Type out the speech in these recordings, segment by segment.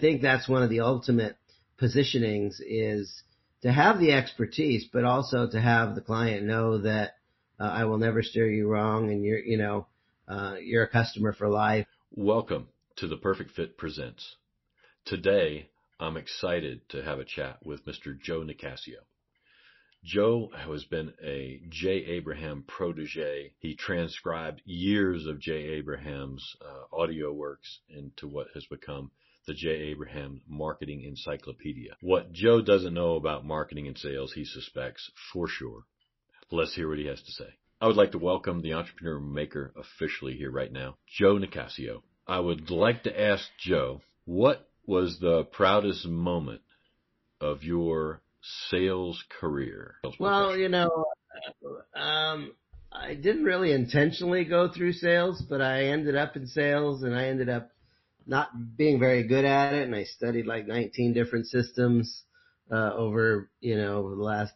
think that's one of the ultimate positionings, is to have the expertise, but also to have the client know that I will never steer you wrong, and you're a customer for life. Welcome to the Perfect Fit Presents. Today, I'm excited to have a chat with Mr. Joe Nicassio. Joe has been a Jay Abraham protege. He transcribed years of Jay Abraham's audio works into what has become the Jay Abraham Marketing Encyclopedia. What Joe doesn't know about marketing and sales, he suspects for sure. Let's hear what he has to say. I would like to welcome the entrepreneur maker officially here right now, Joe Nicassio. I would like to ask Joe, what was the proudest moment of your sales career? Well, I didn't really intentionally go through sales, but I ended up in sales, and I ended up not being very good at it. And I studied like 19 different systems over, the last,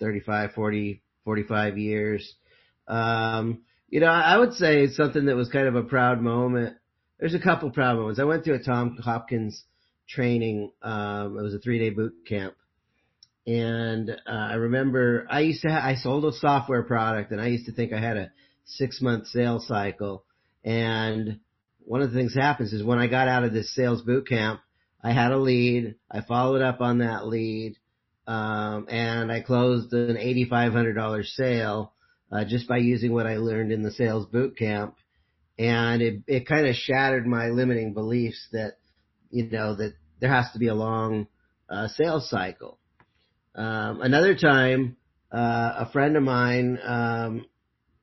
35, 40, 45 years. I would say something that was kind of a proud moment. There's a couple proud moments. I went through a Tom Hopkins training. It was a 3-day boot camp. And I remember I sold a software product, and I used to think I had a 6-month sales cycle. And one of the things that happens is when I got out of this sales boot camp, I had a lead. I followed up on that lead, and I closed an $8,500 sale just by using what I learned in the sales boot camp. And it kind of shattered my limiting beliefs that, that there has to be a long sales cycle. Another time, a friend of mine,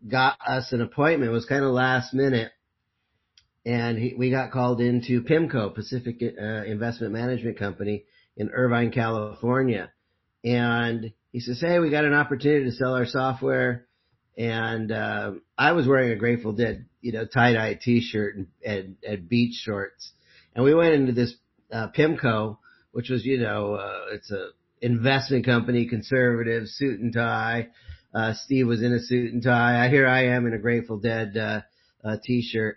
got us an appointment. It was kind of last minute, and we got called into PIMCO, Pacific Investment Management Company in Irvine, California. And he says, "Hey, we got an opportunity to sell our software." And, I was wearing a Grateful Dead, tie-dye t-shirt and beach shorts. And we went into this, PIMCO, which was, it's a investment company, conservative, suit and tie. Steve was in a suit and tie. Here I am in a Grateful Dead t-shirt.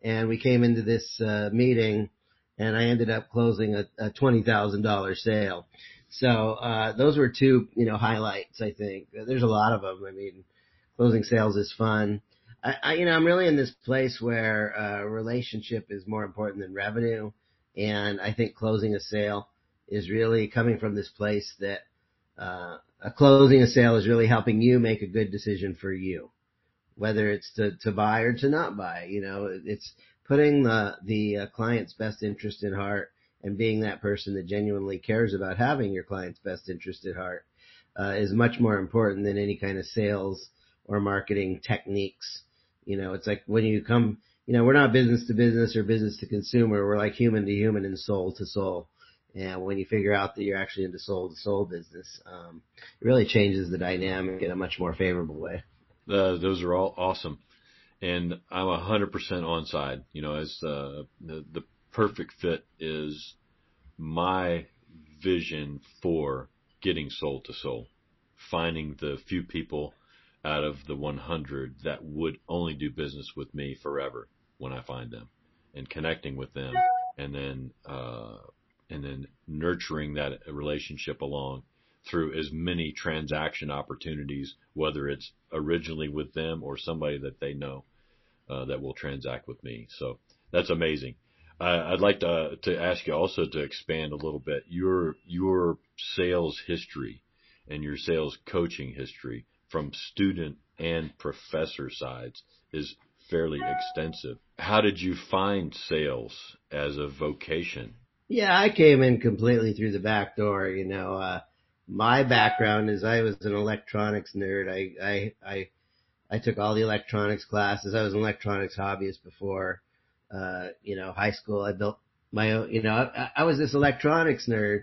And we came into this meeting, and I ended up closing a $20,000 sale. So those were two, highlights, I think. There's a lot of them. I mean, closing sales is fun. I'm really in this place where relationship is more important than revenue, and I think closing a sale is really coming from this place that closing a sale is really helping you make a good decision for you, whether it's to buy or to not buy. It's putting the client's best interest at heart and being that person that genuinely cares about having your client's best interest at heart is much more important than any kind of sales or marketing techniques. It's like when you come, we're not business to business or business to consumer. We're like human to human and soul to soul. And when you figure out that you're actually into soul-to-soul business, it really changes the dynamic in a much more favorable way. Those are all awesome. And I'm 100% on side. As the perfect fit is my vision for getting soul-to-soul, finding the few people out of the 100 that would only do business with me forever when I find them, and connecting with them, and then and then nurturing that relationship along through as many transaction opportunities, whether it's originally with them or somebody that they know that will transact with me. So that's amazing. I'd like to ask you also to expand a little bit your sales history and your sales coaching history from student and professor sides is fairly extensive. How did you find sales as a vocation? Yeah, I came in completely through the back door. My background is I was an electronics nerd. I took all the electronics classes. I was an electronics hobbyist before, high school. I built my own, I was this electronics nerd,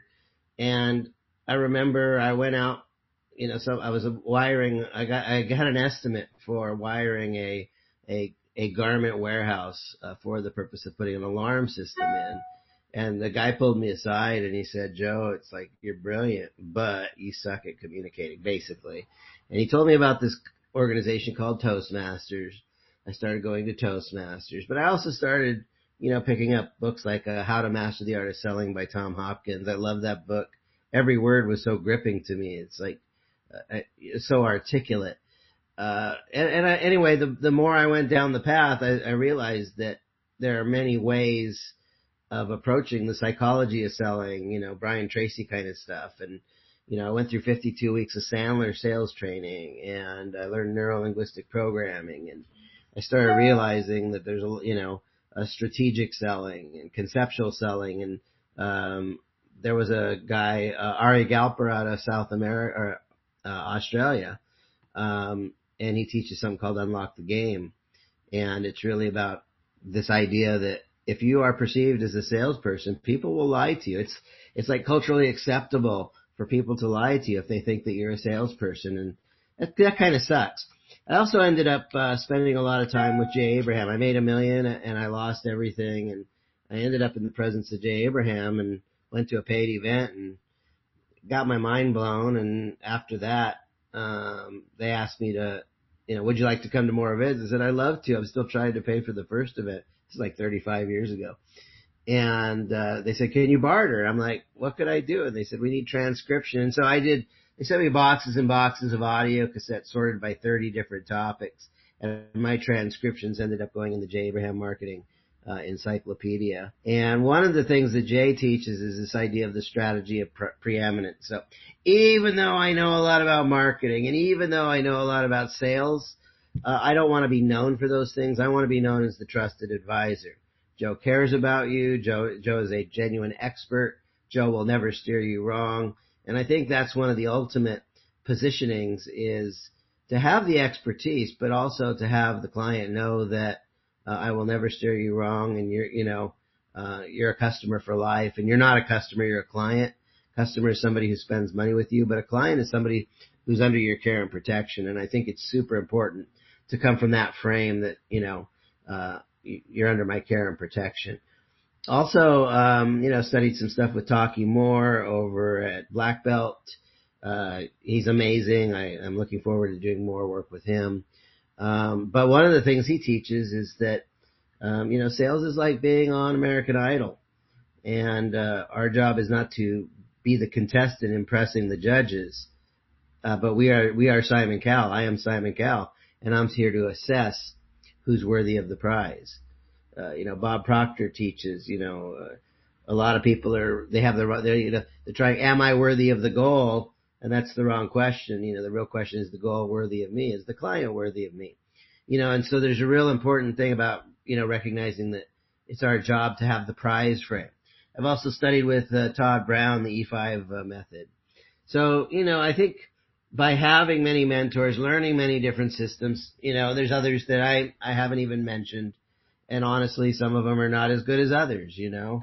and I remember I went out, so I was I got an estimate for wiring a garment warehouse for the purpose of putting an alarm system in. And the guy pulled me aside and he said, "Joe, it's like, you're brilliant, but you suck at communicating," basically. And he told me about this organization called Toastmasters. I started going to Toastmasters, but I also started you know, picking up books like How to Master the Art of Selling by Tom Hopkins. I love that book. Every word was so gripping to me. It's like it's so articulate. Anyway, the more I went down the path, I realized that there are many ways of approaching the psychology of selling, you know, Brian Tracy kind of stuff. And, you know, I went through 52 weeks of Sandler sales training, and I learned neuro-linguistic programming, and I started realizing that there's, you know, a strategic selling and conceptual selling. And there was a guy, Ari Galper, out of South America, or Australia, and he teaches something called Unlock the Game. And it's really about this idea that if you are perceived as a salesperson, people will lie to you. It's like culturally acceptable for people to lie to you if they think that you're a salesperson. And that kind of sucks. I also ended up spending a lot of time with Jay Abraham. I made $1 million and I lost everything. And I ended up in the presence of Jay Abraham and went to a paid event and got my mind blown. And after that, they asked me to, you know, would you like to come to more events? I said, I love to. I'm still trying to pay for the first event. It's like 35 years ago. And they said, can you barter? I'm like, what could I do? And they said, we need transcription. And so I did. They sent me boxes and boxes of audio cassettes sorted by 30 different topics. And my transcriptions ended up going in the Jay Abraham Marketing Encyclopedia. And one of the things that Jay teaches is this idea of the strategy of preeminence. So even though I know a lot about marketing and even though I know a lot about sales, I don't want to be known for those things. I want to be known as the trusted advisor. Joe cares about you. Joe is a genuine expert. Joe will never steer you wrong. And I think that's one of the ultimate positionings, is to have the expertise, but also to have the client know that I will never steer you wrong. And you're a customer for life, and you're not a customer. You're a client. Customer is somebody who spends money with you, but a client is somebody who's under your care and protection. And I think it's super important to come from that frame that, you know, you're under my care and protection. Also, you know, studied some stuff with Taki Moore over at Black Belt. He's amazing. I'm looking forward to doing more work with him. But one of the things he teaches is that, you know, sales is like being on American Idol. And our job is not to be the contestant impressing the judges. But we are Simon Cowell. I am Simon Cowell, and I'm here to assess who's worthy of the prize. You know, Bob Proctor teaches, you know, a lot of people they're trying, am I worthy of the goal? And that's the wrong question. You know, the real question is the goal worthy of me? Is the client worthy of me? You know, and so there's a real important thing about, you know, recognizing that it's our job to have the prize frame. I've also studied with Todd Brown, the E5 method. So, you know, I think by having many mentors, learning many different systems, you know, there's others that I haven't even mentioned. And honestly, some of them are not as good as others, you know.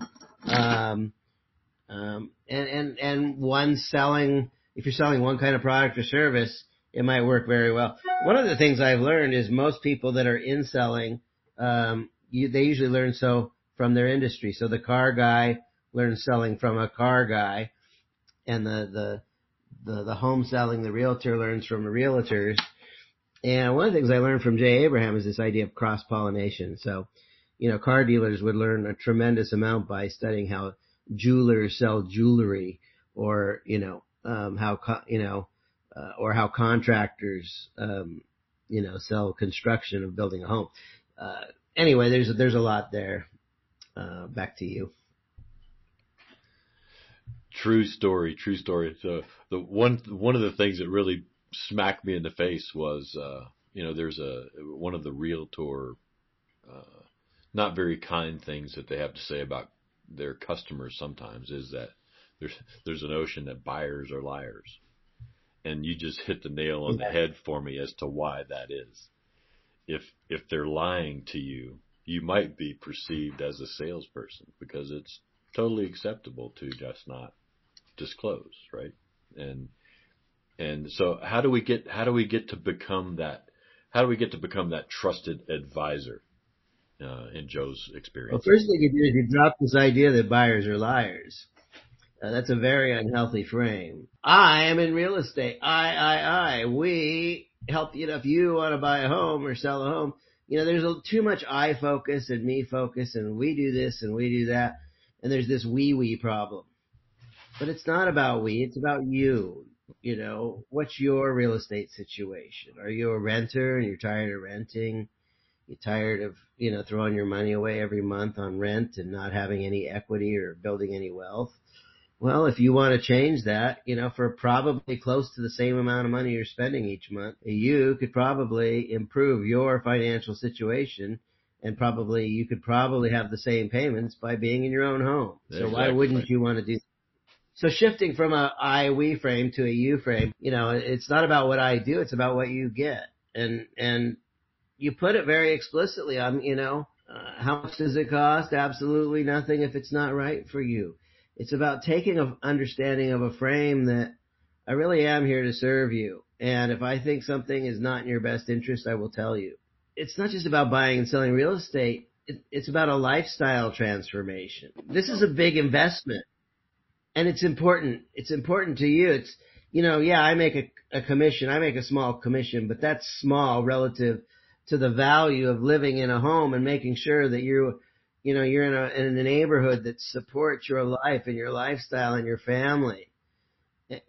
And one selling, if you're selling one kind of product or service, it might work very well. One of the things I've learned is most people that are in selling, they usually learn so from their industry. So the car guy learns selling from a car guy, and the home selling, the realtor learns from the realtors. And one of the things I learned from Jay Abraham is this idea of cross-pollination. So, you know, car dealers would learn a tremendous amount by studying how jewelers sell jewelry, or, you know, or how contractors, you know, sell construction of building a home. Anyway, there's a lot there. Back to you. True story. So the one of the things that really smacked me in the face was, you know, there's one of the realtor, not very kind things that they have to say about their customers sometimes is that there's a notion that buyers are liars, and you just hit the nail on the head for me as to why that is. If they're lying to you, you might be perceived as a salesperson because it's totally acceptable to just not disclose, right? And so how do we get to become that trusted advisor in Joe's experience? Well, first thing you do is you drop this idea that buyers are liars. That's a very unhealthy frame. I am in real estate. We help you. Know, if you want to buy a home or sell a home, you know, there's too much I focus and me focus and we do this and we do that. And there's this we problem, but it's not about we, it's about you. You know, what's your real estate situation? Are you a renter and you're tired of renting? You're tired of, you know, throwing your money away every month on rent and not having any equity or building any wealth? Well, if you want to change that, you know, for probably close to the same amount of money you're spending each month, you could probably improve your financial situation, and probably you could probably have the same payments by being in your own home. Exactly. So why wouldn't you want to do that? So shifting from a I-we frame to a you frame, you know, it's not about what I do, it's about what you get. And you put it very explicitly on, you know, how much does it cost? Absolutely nothing if it's not right for you. It's about taking an understanding of a frame that I really am here to serve you. And if I think something is not in your best interest, I will tell you. It's not just about buying and selling real estate. It's about a lifestyle transformation. This is a big investment. And it's important. It's important to you. It's, you know, yeah, I make a commission. I make a small commission, but that's small relative to the value of living in a home and making sure that you're in a neighborhood that supports your life and your lifestyle and your family.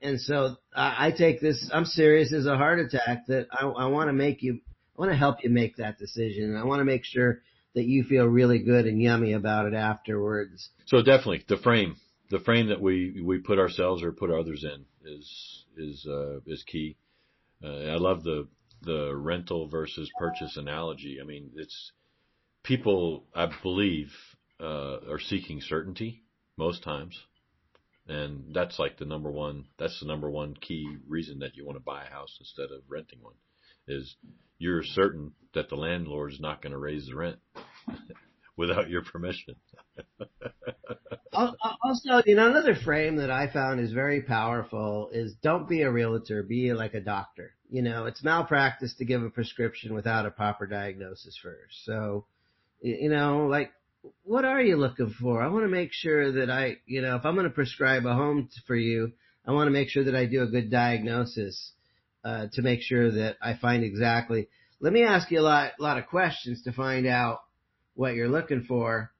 And so I take this, I'm serious as a heart attack that I want to help you make that decision. And I want to make sure that you feel really good and yummy about it afterwards. So definitely the frame that we put ourselves or put others in is key. I love the rental versus purchase analogy. I mean, it's people, I believe, are seeking certainty most times. And that's like the number one key reason that you want to buy a house instead of renting one is you're certain that the landlord is not going to raise the rent without your permission. Also, you know, another frame that I found is very powerful is don't be a realtor, be like a doctor. You know, it's malpractice to give a prescription without a proper diagnosis first. So, you know, like, what are you looking for? I want to make sure that I, you know, if I'm going to prescribe a home for you, I want to make sure that I do a good diagnosis to make sure that I find exactly. Let me ask you a lot of questions to find out what you're looking for.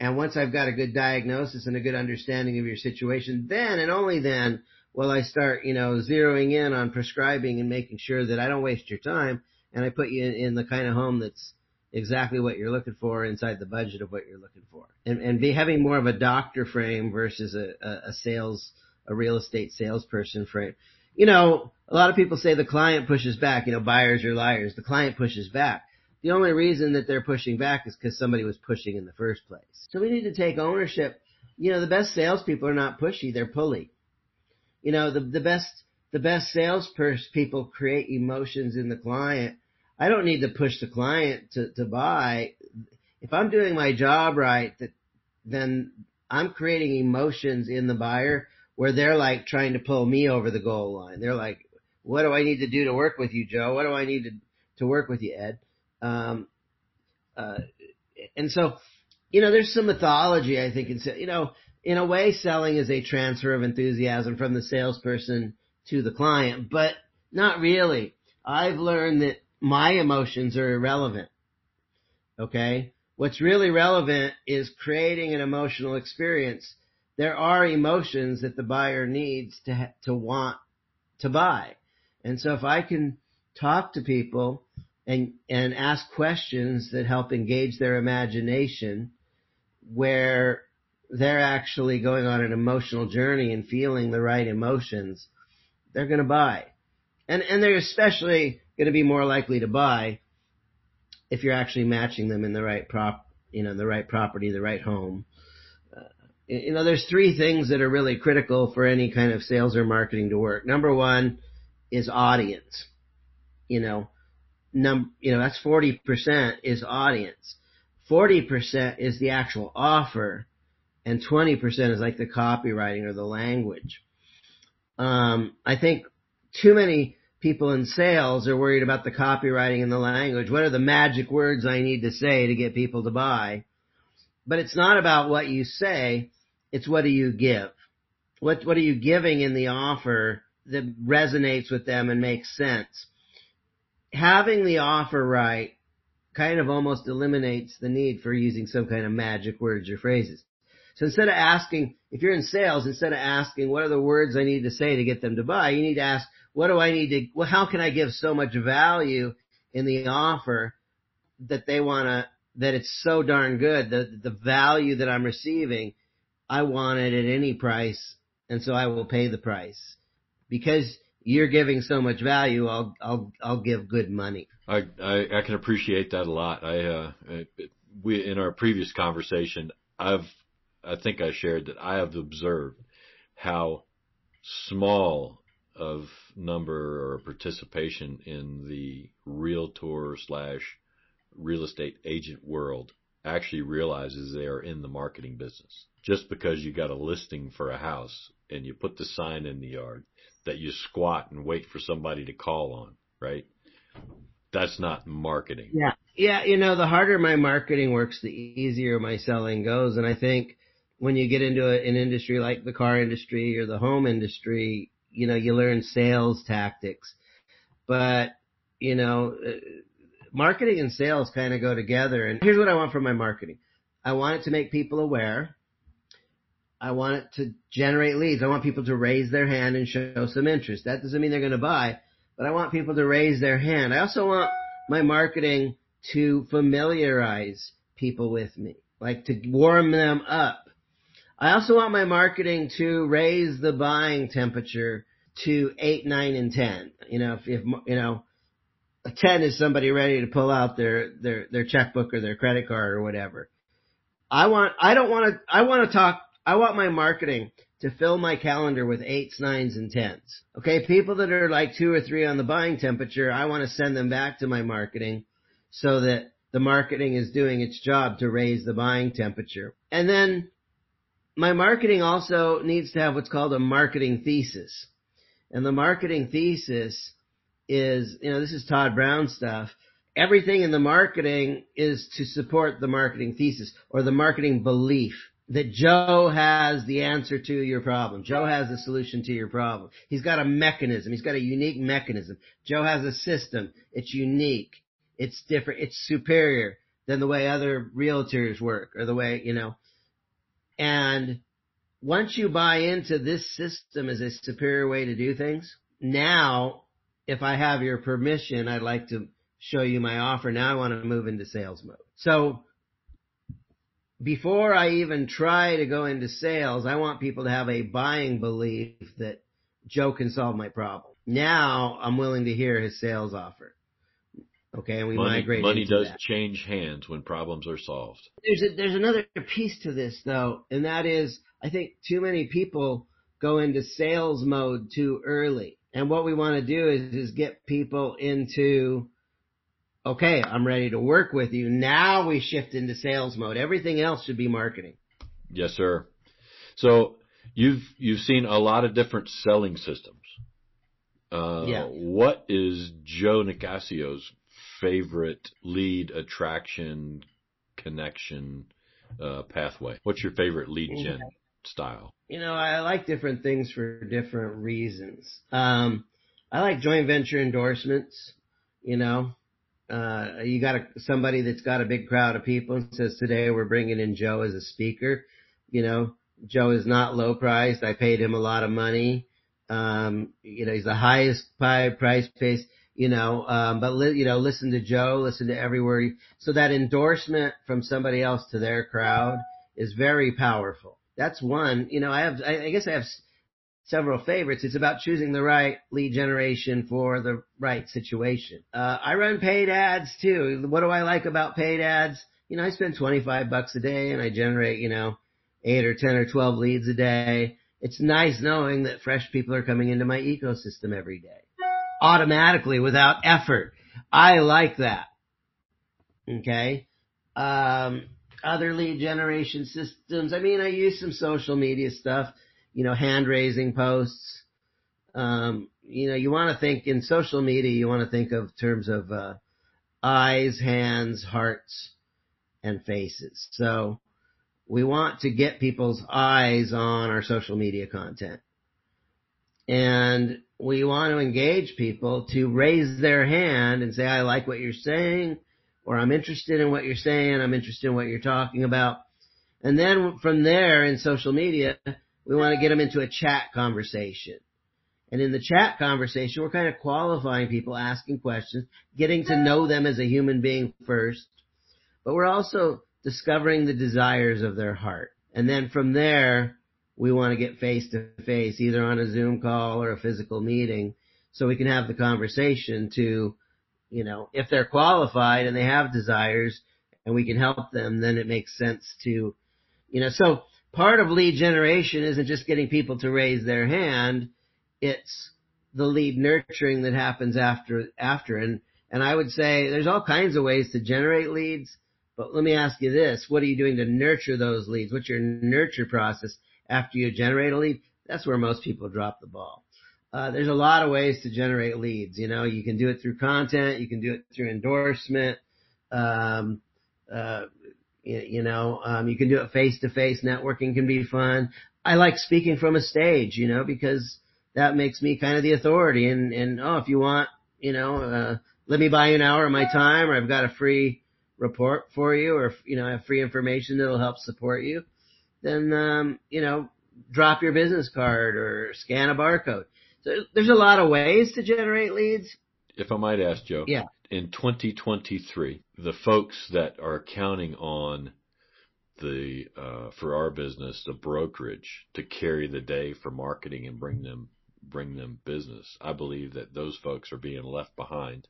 And once I've got a good diagnosis and a good understanding of your situation, then and only then will I start, you know, zeroing in on prescribing and making sure that I don't waste your time and I put you in the kind of home that's exactly what you're looking for inside the budget of what you're looking for. And be having more of a doctor frame versus a real estate salesperson frame. You know, a lot of people say the client pushes back, you know, buyers are liars. The client pushes back. The only reason that they're pushing back is because somebody was pushing in the first place. So we need to take ownership. You know, the best salespeople are not pushy, they're pulley. You know, the best salespeople create emotions in the client. I don't need to push the client to buy. If I'm doing my job right, then I'm creating emotions in the buyer where they're like trying to pull me over the goal line. They're like, what do I need to do to work with you, Joe? What do I need to work with you, Ed? And so, you know, there's some mythology, I think, you know, in a way, selling is a transfer of enthusiasm from the salesperson to the client, but not really. I've learned that my emotions are irrelevant. Okay. What's really relevant is creating an emotional experience. There are emotions that the buyer needs to want to buy. And so if I can talk to people and ask questions that help engage their imagination where they're actually going on an emotional journey and feeling the right emotions, they're going to buy. And they're especially going to be more likely to buy if you're actually matching them in the right the right property, the right home. You know, there's three things that are really critical for any kind of sales or marketing to work. Number one is audience. You know, that's 40% is audience. 40% is the actual offer, and 20% is like the copywriting or the language. I think too many people in sales are worried about the copywriting and the language. What are the magic words I need to say to get people to buy? But it's not about what you say. It's what do you give? What are you giving in the offer that resonates with them and makes sense? Having the offer right kind of almost eliminates the need for using some kind of magic words or phrases. So instead of asking, if you're in sales, instead of asking, what are the words I need to say to get them to buy? You need to ask, what do I need to, well, how can I give so much value in the offer that they want to, that it's so darn good, the value that I'm receiving, I want it at any price, and so I will pay the price. Because you're giving so much value, I'll give good money. I can appreciate that a lot. We in our previous conversation, I think I shared that I have observed how small of number or participation in the realtor/real estate agent world actually realizes they are in the marketing business. Just because you got a listing for a house and you put the sign in the yard that you squat and wait for somebody to call on, right? That's not marketing. Yeah. Yeah. You know, the harder my marketing works, the easier my selling goes. And I think when you get into an industry like the car industry or the home industry, you know, you learn sales tactics, but you know, marketing and sales kind of go together. And here's what I want from my marketing. I want it to make people aware. I want it to generate leads. I want people to raise their hand and show some interest. That doesn't mean they're going to buy, but I want people to raise their hand. I also want my marketing to familiarize people with me, like to warm them up. I also want my marketing to raise the buying temperature to 8, 9, and 10. You know, if you know, a 10 is somebody ready to pull out their checkbook or their credit card or whatever. I want my marketing to fill my calendar with 8s, 9s, and 10s. Okay. People that are like 2 or 3 on the buying temperature, I want to send them back to my marketing so that the marketing is doing its job to raise the buying temperature. And then my marketing also needs to have what's called a marketing thesis. And the marketing thesis is, you know, this is Todd Brown stuff. Everything in the marketing is to support the marketing thesis or the marketing belief that Joe has the answer to your problem. Joe has the solution to your problem. He's got a mechanism. He's got a unique mechanism. Joe has a system. It's unique. It's different. It's superior than the way other realtors work or the way, you know. And once you buy into this system as a superior way to do things, now, if I have your permission, I'd like to show you my offer. Now I want to move into sales mode. So before I even try to go into sales, I want people to have a buying belief that Joe can solve my problem. Now I'm willing to hear his sales offer. Okay, and we migrate. Money does change hands when problems are solved. There's another piece to this though, and that is, I think too many people go into sales mode too early. And what we want to do is get people into, okay, I'm ready to work with you. Now we shift into sales mode. Everything else should be marketing. Yes, sir. So you've seen a lot of different selling systems. Yeah. What is Joe Nicassio's favorite lead attraction connection pathway? What's your favorite lead gen style? You know, I like different things for different reasons. I like joint venture endorsements. You know, you got somebody that's got a big crowd of people and says, today we're bringing in Joe as a speaker. You know, Joe is not low priced. I paid him a lot of money. You know, he's the highest price. You know, but you know, listen to Joe, listen to every word. So that endorsement from somebody else to their crowd is very powerful. That's one. You know, I guess I have several favorites. It's about choosing the right lead generation for the right situation. I run paid ads too. What do I like about paid ads? You know, I spend $25 a day and I generate, you know, 8 or 10 or 12 leads a day. It's nice knowing that fresh people are coming into my ecosystem every day. Automatically without effort. I like that. Okay. Other lead generation systems. I mean, I use some social media stuff, you know, hand raising posts. You know, you want to think in social media, you want to think of terms of, eyes, hands, hearts, and faces. So we want to get people's eyes on our social media content. And we want to engage people to raise their hand and say, I like what you're saying. or I'm interested in what you're saying, I'm interested in what you're talking about. And then from there in social media, we want to get them into a chat conversation. And in the chat conversation, we're kind of qualifying people, asking questions, getting to know them as a human being first. But we're also discovering the desires of their heart. And then from there, we want to get face-to-face, either on a Zoom call or a physical meeting, so we can have the conversation to, you know, if they're qualified and they have desires and we can help them, then it makes sense to, you know. So part of lead generation isn't just getting people to raise their hand. It's the lead nurturing that happens after. And I would say there's all kinds of ways to generate leads, but let me ask you this. What are you doing to nurture those leads? What's your nurture process after you generate a lead? That's where most people drop the ball. There's a lot of ways to generate leads. You know, you can do it through content. You can do it through endorsement. You can do it face-to-face. Networking can be fun. I like speaking from a stage, you know, because that makes me kind of the authority. And if you want, you know, let me buy you an hour of my time, or I've got a free report for you, or, you know, I have free information that'll help support you. Then, drop your business card or scan a barcode. So there's a lot of ways to generate leads. If I might ask, Joe, yeah. In 2023, the folks that are counting on the, for our business, the brokerage to carry the day for marketing and bring them business, I believe that those folks are being left behind.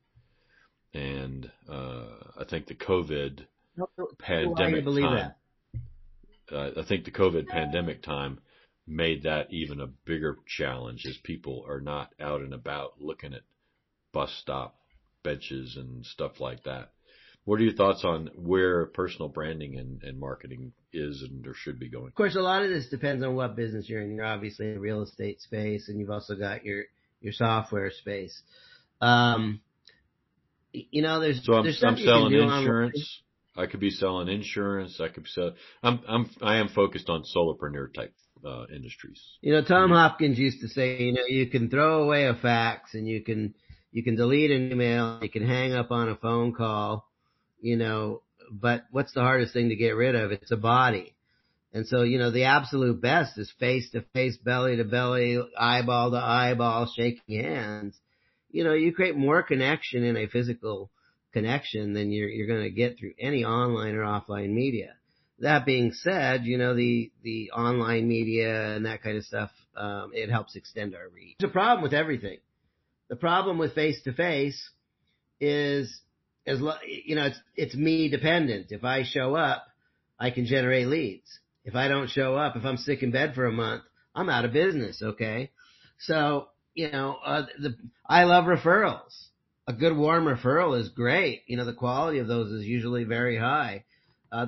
And I think the COVID pandemic time, made that even a bigger challenge, as people are not out and about looking at bus stop benches and stuff like that. What are your thoughts on where personal branding and marketing is and or should be going? Of course, a lot of this depends on what business you're in. You're obviously in the real estate space, and you've also got your software space. I'm selling insurance. I could be selling insurance. I am focused on solopreneur type industries. You know, Tom Hopkins used to say, you know, you can throw away a fax, and you can delete an email, you can hang up on a phone call, you know, but what's the hardest thing to get rid of? It's a body. And so, you know, the absolute best is face to face, belly to belly, eyeball to eyeball, shaking hands. You know, you create more connection in a physical connection than you're going to get through any online or offline media. That being said, you know, the online media and that kind of stuff, it helps extend our reach. There's a problem with everything. The problem with face-to-face is, it's me dependent. If I show up, I can generate leads. If I don't show up, if I'm sick in bed for a month, I'm out of business, okay? So, you know, I love referrals. A good warm referral is great. You know, the quality of those is usually very high.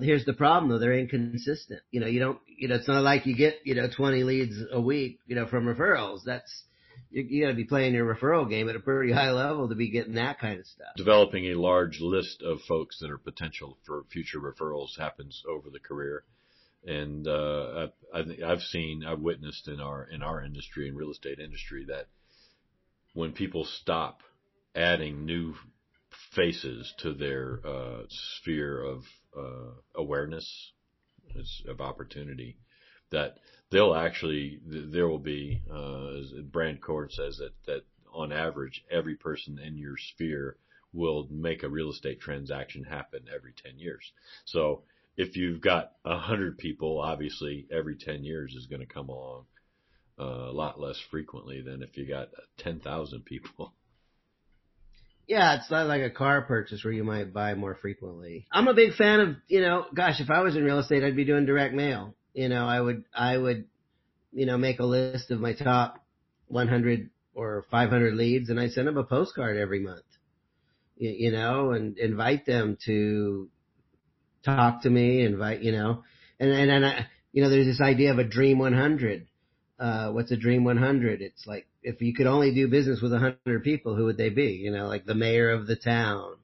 Here's the problem though. They're inconsistent. You know, it's not like you get, 20 leads a week, from referals. That's, you gotta be playing your referral game at a pretty high level to be getting that kind of stuff. Developing a large list of folks that are potential for future referrals happens over the career. And, I've witnessed in our industry, in real estate industry, that when people stop adding new faces to their sphere of awareness, of opportunity, that they'll actually, there will be, as Brand Court says, that on average, every person in your sphere will make a real estate transaction happen every 10 years. So if you've got 100 people, obviously every 10 years is going to come along a lot less frequently than if you got 10,000 people. Yeah, it's not like a car purchase where you might buy more frequently. I'm a big fan of, if I was in real estate, I'd be doing direct mail. You know, I would, make a list of my top 100 or 500 leads, and I send them a postcard every month, and invite them to talk to me, and there's this idea of a dream 100. What's a dream 100? It's like, if you could only do business with 100 people, who would they be? You know, like the mayor of the town,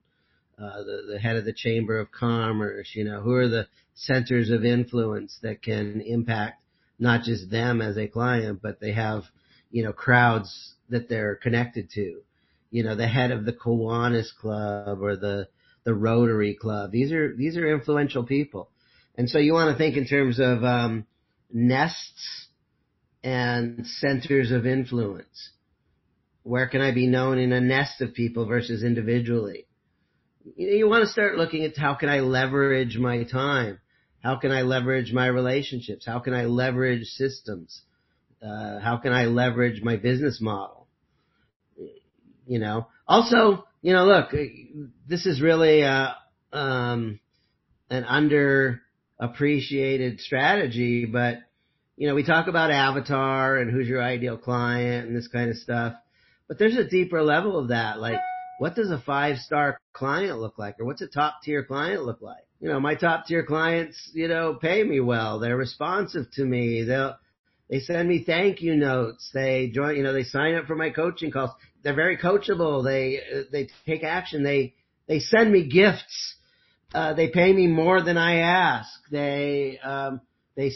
the head of the chamber of commerce, who are the centers of influence that can impact not just them as a client, but they have, crowds that they're connected to, the head of the Kiwanis Club, or the the Rotary Club. These are influential people. And so you want to think in terms of nests and centers of influence. Where can I be known in a nest of people versus individually? You want to start looking at how can I leverage my time? How can I leverage my relationships? How can I leverage systems? How can I leverage my business model? You know, also, you know, look, this is really an underappreciated strategy, but, you know, we talk about avatar and who's your ideal client and this kind of stuff, but there's a deeper level of that. Like, what does a 5-star client look like? Or what's a top tier client look like? You know, my top tier clients, you know, pay me well. They're responsive to me. They send me thank you notes. They join, you know, they sign up for my coaching calls. They're very coachable. They take action. They send me gifts. They pay me more than I ask. They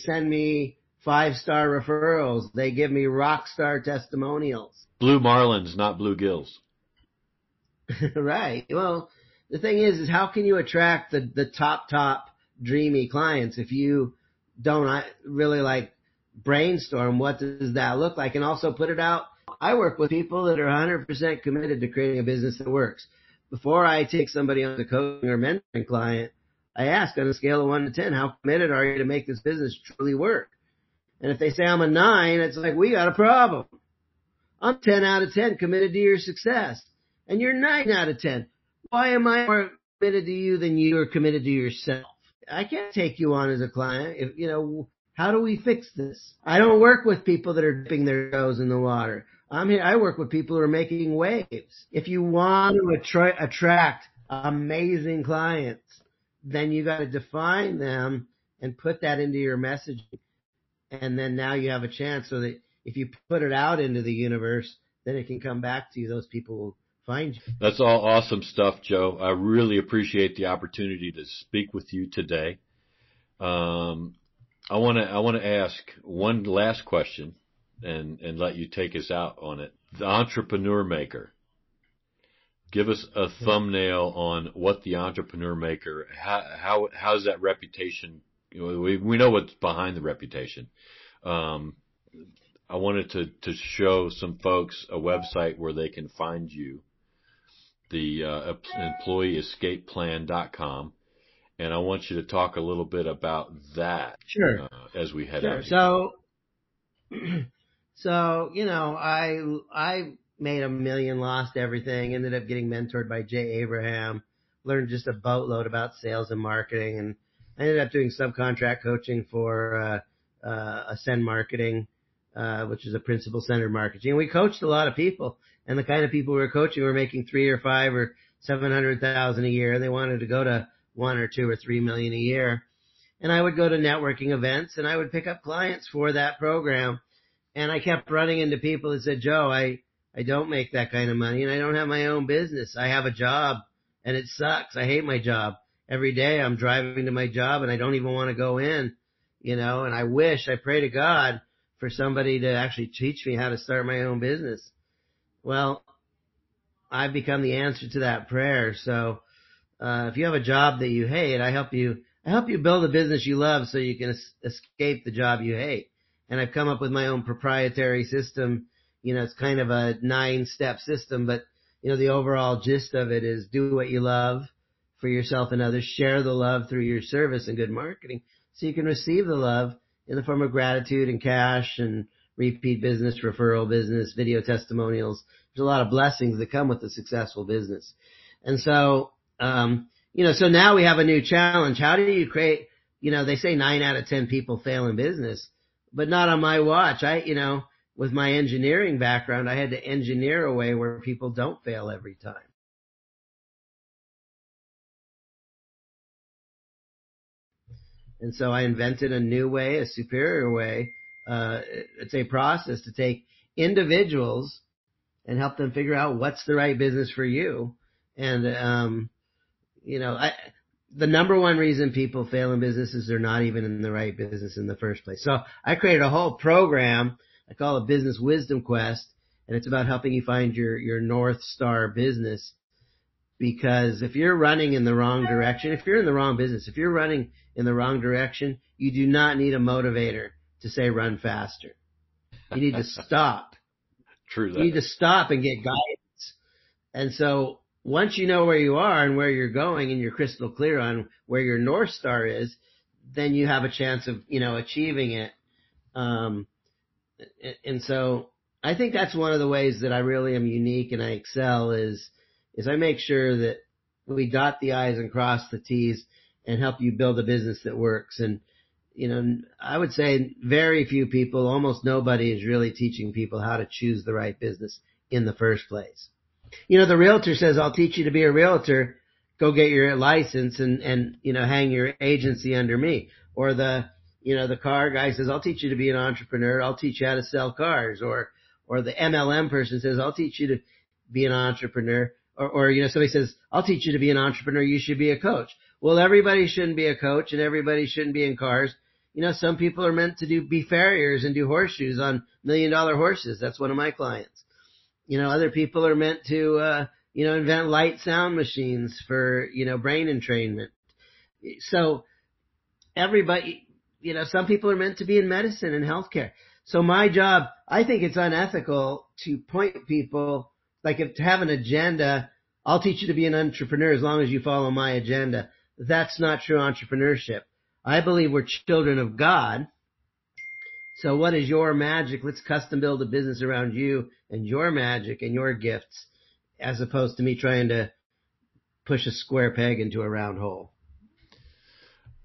send me 5-star referrals. They give me rock star testimonials. Blue Marlins, not Blue Gills. Right. Well, the thing is how can you attract the top dreamy clients if you don't really like brainstorm what does that look like and also put it out. I work with people that are 100% committed to creating a business that works. Before I take somebody on the coaching or mentoring client, I ask on a scale of 1 to 10, how committed are you to make this business truly work? And if they say I'm a 9, it's like, we got a problem. I'm 10 out of 10 committed to your success and you're 9 out of 10. Why am I more committed to you than you are committed to yourself? I can't take you on as a client. If, you know, how do we fix this? I don't work with people that are dipping their toes in the water. I'm here. I work with people who are making waves. If you want to attract amazing clients, then you got to define them and put that into your messaging. And then now you have a chance so that if you put it out into the universe, then it can come back to you. Those people will find you. That's all awesome stuff, Joe. I really appreciate the opportunity to speak with you today. I want to ask one last question and let you take us out on it. The Entrepreneur Maker. Give us a thumbnail on what the Entrepreneur Maker, how's that reputation? You know, we know what's behind the reputation. I wanted to show some folks a website where they can find you, the EmployeeEscapePlan.com. And I want you to talk a little bit about that. Sure. As we head out. Sure. So, you know, I made a million, lost everything, ended up getting mentored by Jay Abraham, learned just a boatload about sales and marketing. And I ended up doing subcontract coaching for Ascend Marketing, which is a principal-centered marketing. And we coached a lot of people. And the kind of people we were coaching were making 3 or 5 or $700,000 a year. They wanted to go to 1 or 2 or 3 million a year. And I would go to networking events and I would pick up clients for that program. And I kept running into people that said, Joe, I don't make that kind of money and I don't have my own business. I have a job and it sucks. I hate my job. Every day I'm driving to my job and I don't even want to go in, you know, and I pray to God for somebody to actually teach me how to start my own business. Well, I've become the answer to that prayer. So, if you have a job that you hate, I help you build a business you love so you can escape the job you hate. And I've come up with my own proprietary system. You know, it's kind of a 9-step system, but you know, the overall gist of it is do what you love for yourself and others, share the love through your service and good marketing so you can receive the love in the form of gratitude and cash and repeat business, referral business, video testimonials. There's a lot of blessings that come with a successful business. And so, you know, so now we have a new challenge. How do you create, you know, they say 9 out of 10 people fail in business, but not on my watch. You know, with my engineering background, I had to engineer a way where people don't fail every time. And so I invented a new way, a superior way. It's a process to take individuals and help them figure out what's the right business for you. And, you know, the number one reason people fail in business is they're not even in the right business in the first place. So I created a whole program. I call it Business Wisdom Quest, and it's about helping you find your North Star business. because if you're running in the wrong direction, if you're in the wrong business, if you're running in the wrong direction, you do not need a motivator to say run faster. You need to stop. True. That. You need to stop and get guidance. And so once you know where you are and where you're going and you're crystal clear on where your North Star is, then you have a chance of, you know, achieving it. And so I think that's one of the ways that I really am unique and I excel is I make sure that we dot the I's and cross the T's and help you build a business that works. And, you know, I would say very few people, almost nobody is really teaching people how to choose the right business in the first place. You know, the realtor says, I'll teach you to be a realtor. Go get your license and, you know, hang your agency under me. Or the, you know, the car guy says, I'll teach you to be an entrepreneur. I'll teach you how to sell cars. Or the MLM person says, I'll teach you to be an entrepreneur. Or, you know, somebody says, I'll teach you to be an entrepreneur. You should be a coach. Well, everybody shouldn't be a coach and everybody shouldn't be in cars. You know, some people are meant to be farriers and do horseshoes on $1 million horses. That's one of my clients. You know, other people are meant to, you know, invent light sound machines for, you know, brain entrainment. So everybody, you know, some people are meant to be in medicine and healthcare. So my job, I think it's unethical to point people, like if to have an agenda, I'll teach you to be an entrepreneur as long as you follow my agenda. That's not true entrepreneurship. I believe we're children of God. So what is your magic? Let's custom build a business around you and your magic and your gifts, as opposed to me trying to push a square peg into a round hole.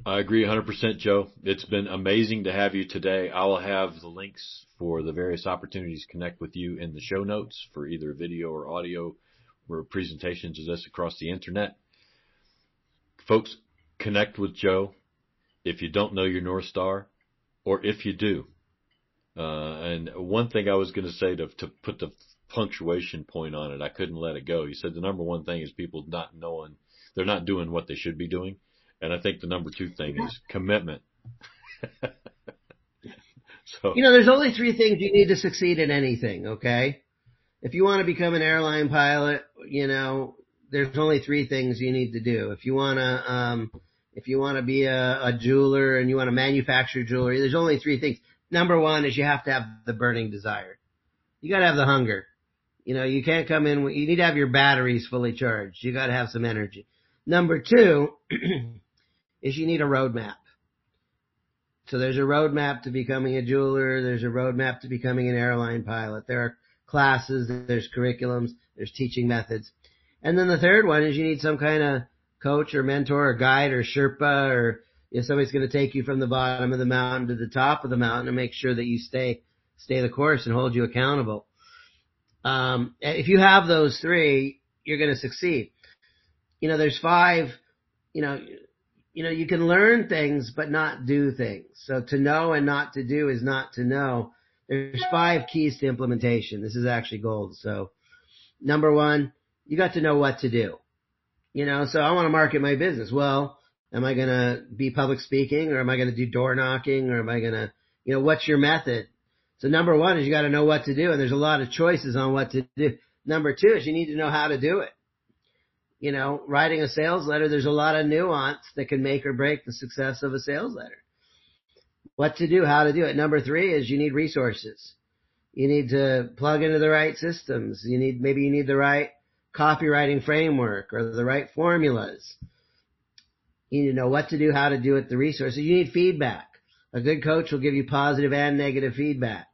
I agree 100%, Joe. It's been amazing to have you today. I will have the links for the various opportunities to connect with you in the show notes for either video or audio or presentations of this across the internet. Folks, connect with Joe. If you don't know your North Star, or if you do. And one thing I was going to say to put the punctuation point on it, I couldn't let it go. You said the number one thing is people not knowing, they're not doing what they should be doing. And I think the number two thing is commitment. So, you know, there's only three things you need to succeed in anything, okay? If you want to become an airline pilot, you know, there's only three things you need to do. If you want to be a jeweler and you want to manufacture jewelry, there's only three things. Number one is you have to have the burning desire. You got to have the hunger. You know, you can't come in. You need to have your batteries fully charged. You got to have some energy. Number two is you need a roadmap. So there's a roadmap to becoming a jeweler. There's a roadmap to becoming an airline pilot. There are classes. There's curriculums. There's teaching methods. And then the third one is you need some kind of coach or mentor or guide or Sherpa or, you know, somebody's going to take you from the bottom of the mountain to the top of the mountain and make sure that you stay the course and hold you accountable. If you have those three, you're going to succeed. You know, there's five, you know, you can learn things, but not do things. So to know and not to do is not to know. There's five keys to implementation. This is actually gold. So number one, you got to know what to do. You know, so I want to market my business. Well, am I going to be public speaking, or am I going to do door knocking, or am I going to, you know, what's your method? So number one is you got to know what to do. And there's a lot of choices on what to do. Number two is you need to know how to do it. You know, writing a sales letter, there's a lot of nuance that can make or break the success of a sales letter. What to do, how to do it. Number three is you need resources. You need to plug into the right systems. Maybe you need the right copywriting framework or the right formulas. You need to know what to do, how to do it, the resources. You need feedback. A good coach will give you positive and negative feedback.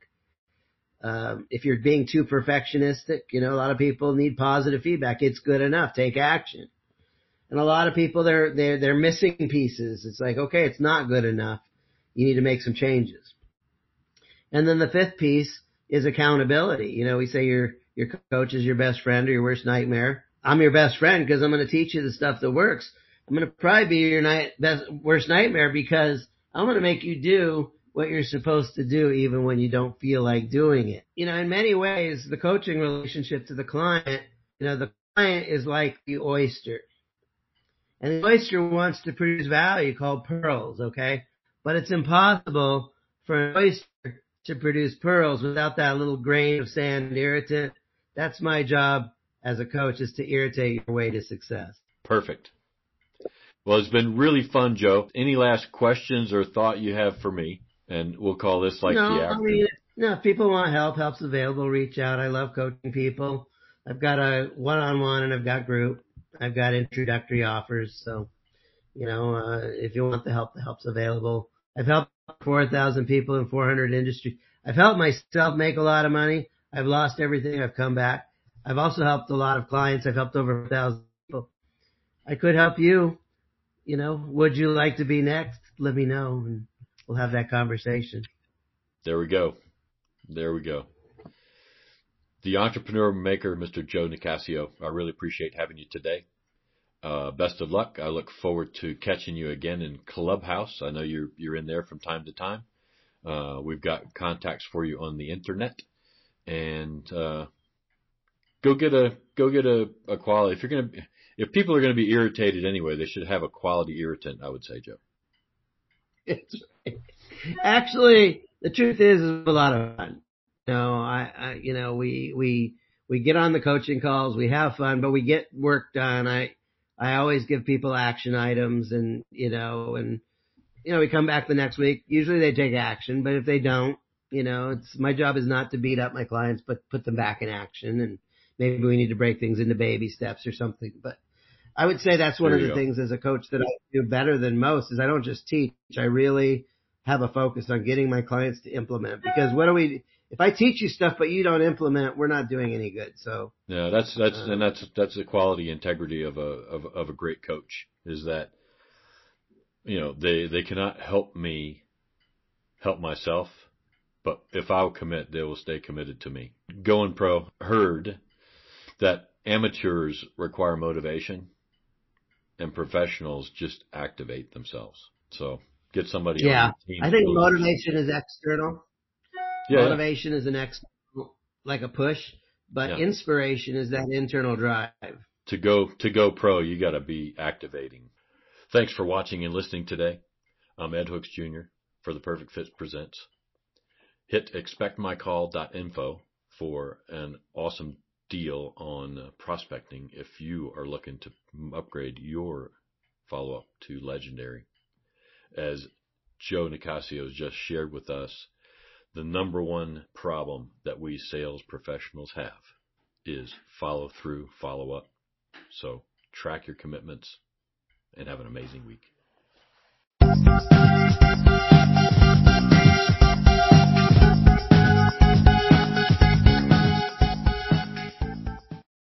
If you're being too perfectionistic, you know, a lot of people need positive feedback. It's good enough. Take action. And a lot of people, they're missing pieces. It's like, okay, it's not good enough. You need to make some changes. And then the fifth piece is accountability. You know, we say your coach is your best friend or your worst nightmare. I'm your best friend because I'm going to teach you the stuff that works. I'm going to probably be your worst nightmare because I'm going to make you do what you're supposed to do even when you don't feel like doing it. You know, in many ways, the coaching relationship to the client, you know, the client is like the oyster. And the oyster wants to produce value called pearls, okay? But it's impossible for an oyster to produce pearls without that little grain of sand irritant. That's my job as a coach is to irritate your way to success. Perfect. Well, it's been really fun, Joe. Any last questions or thought you have for me? And we'll call this like the afternoon. No, if people want help, help's available. Reach out. I love coaching people. I've got a one-on-one and I've got group. I've got introductory offers. So, if you want the help, the help's available. I've helped 4,000 people in 400 industries. I've helped myself make a lot of money. I've lost everything. I've come back. I've also helped a lot of clients. I've helped over 1,000 people. I could help you. Would you like to be next? Let me know and we'll have that conversation. There we go. The entrepreneur maker, Mr. Joe Nicassio. I really appreciate having you today. Best of luck. I look forward to catching you again in Clubhouse. I know you're in there from time to time. We've got contacts for you on the internet, and go get a quality. If people are going to be irritated anyway, they should have a quality irritant, I would say, Joe. It's right. Actually, the truth is it's a lot of fun. We get on the coaching calls, we have fun, but we get work done. I always give people action items and we come back the next week. Usually they take action, but if they don't, it's my job is not to beat up my clients, but put them back in action. And maybe we need to break things into baby steps or something. But I would say that's one of the things as a coach that I do better than most is I don't just teach. I really have a focus on getting my clients to implement, because if I teach you stuff but you don't implement, we're not doing any good. So yeah, that's the quality integrity of a great coach is that, they cannot help me help myself, but if I'll commit, they will stay committed to me. Going Pro heard that amateurs require motivation and professionals just activate themselves. So get somebody on the team. I think motivation is external. Yeah. Motivation is an external, like a push, but inspiration is that internal drive. To go pro, you got to be activating. Thanks for watching and listening today. I'm Ed Hooks Jr. for the Perfect Fit Presents. Hit expectmycall.info for an awesome deal on prospecting if you are looking to upgrade your follow-up to legendary. As Joe Nicassio has just shared with us, the number one problem that we sales professionals have is follow through, follow up. So track your commitments and have an amazing week.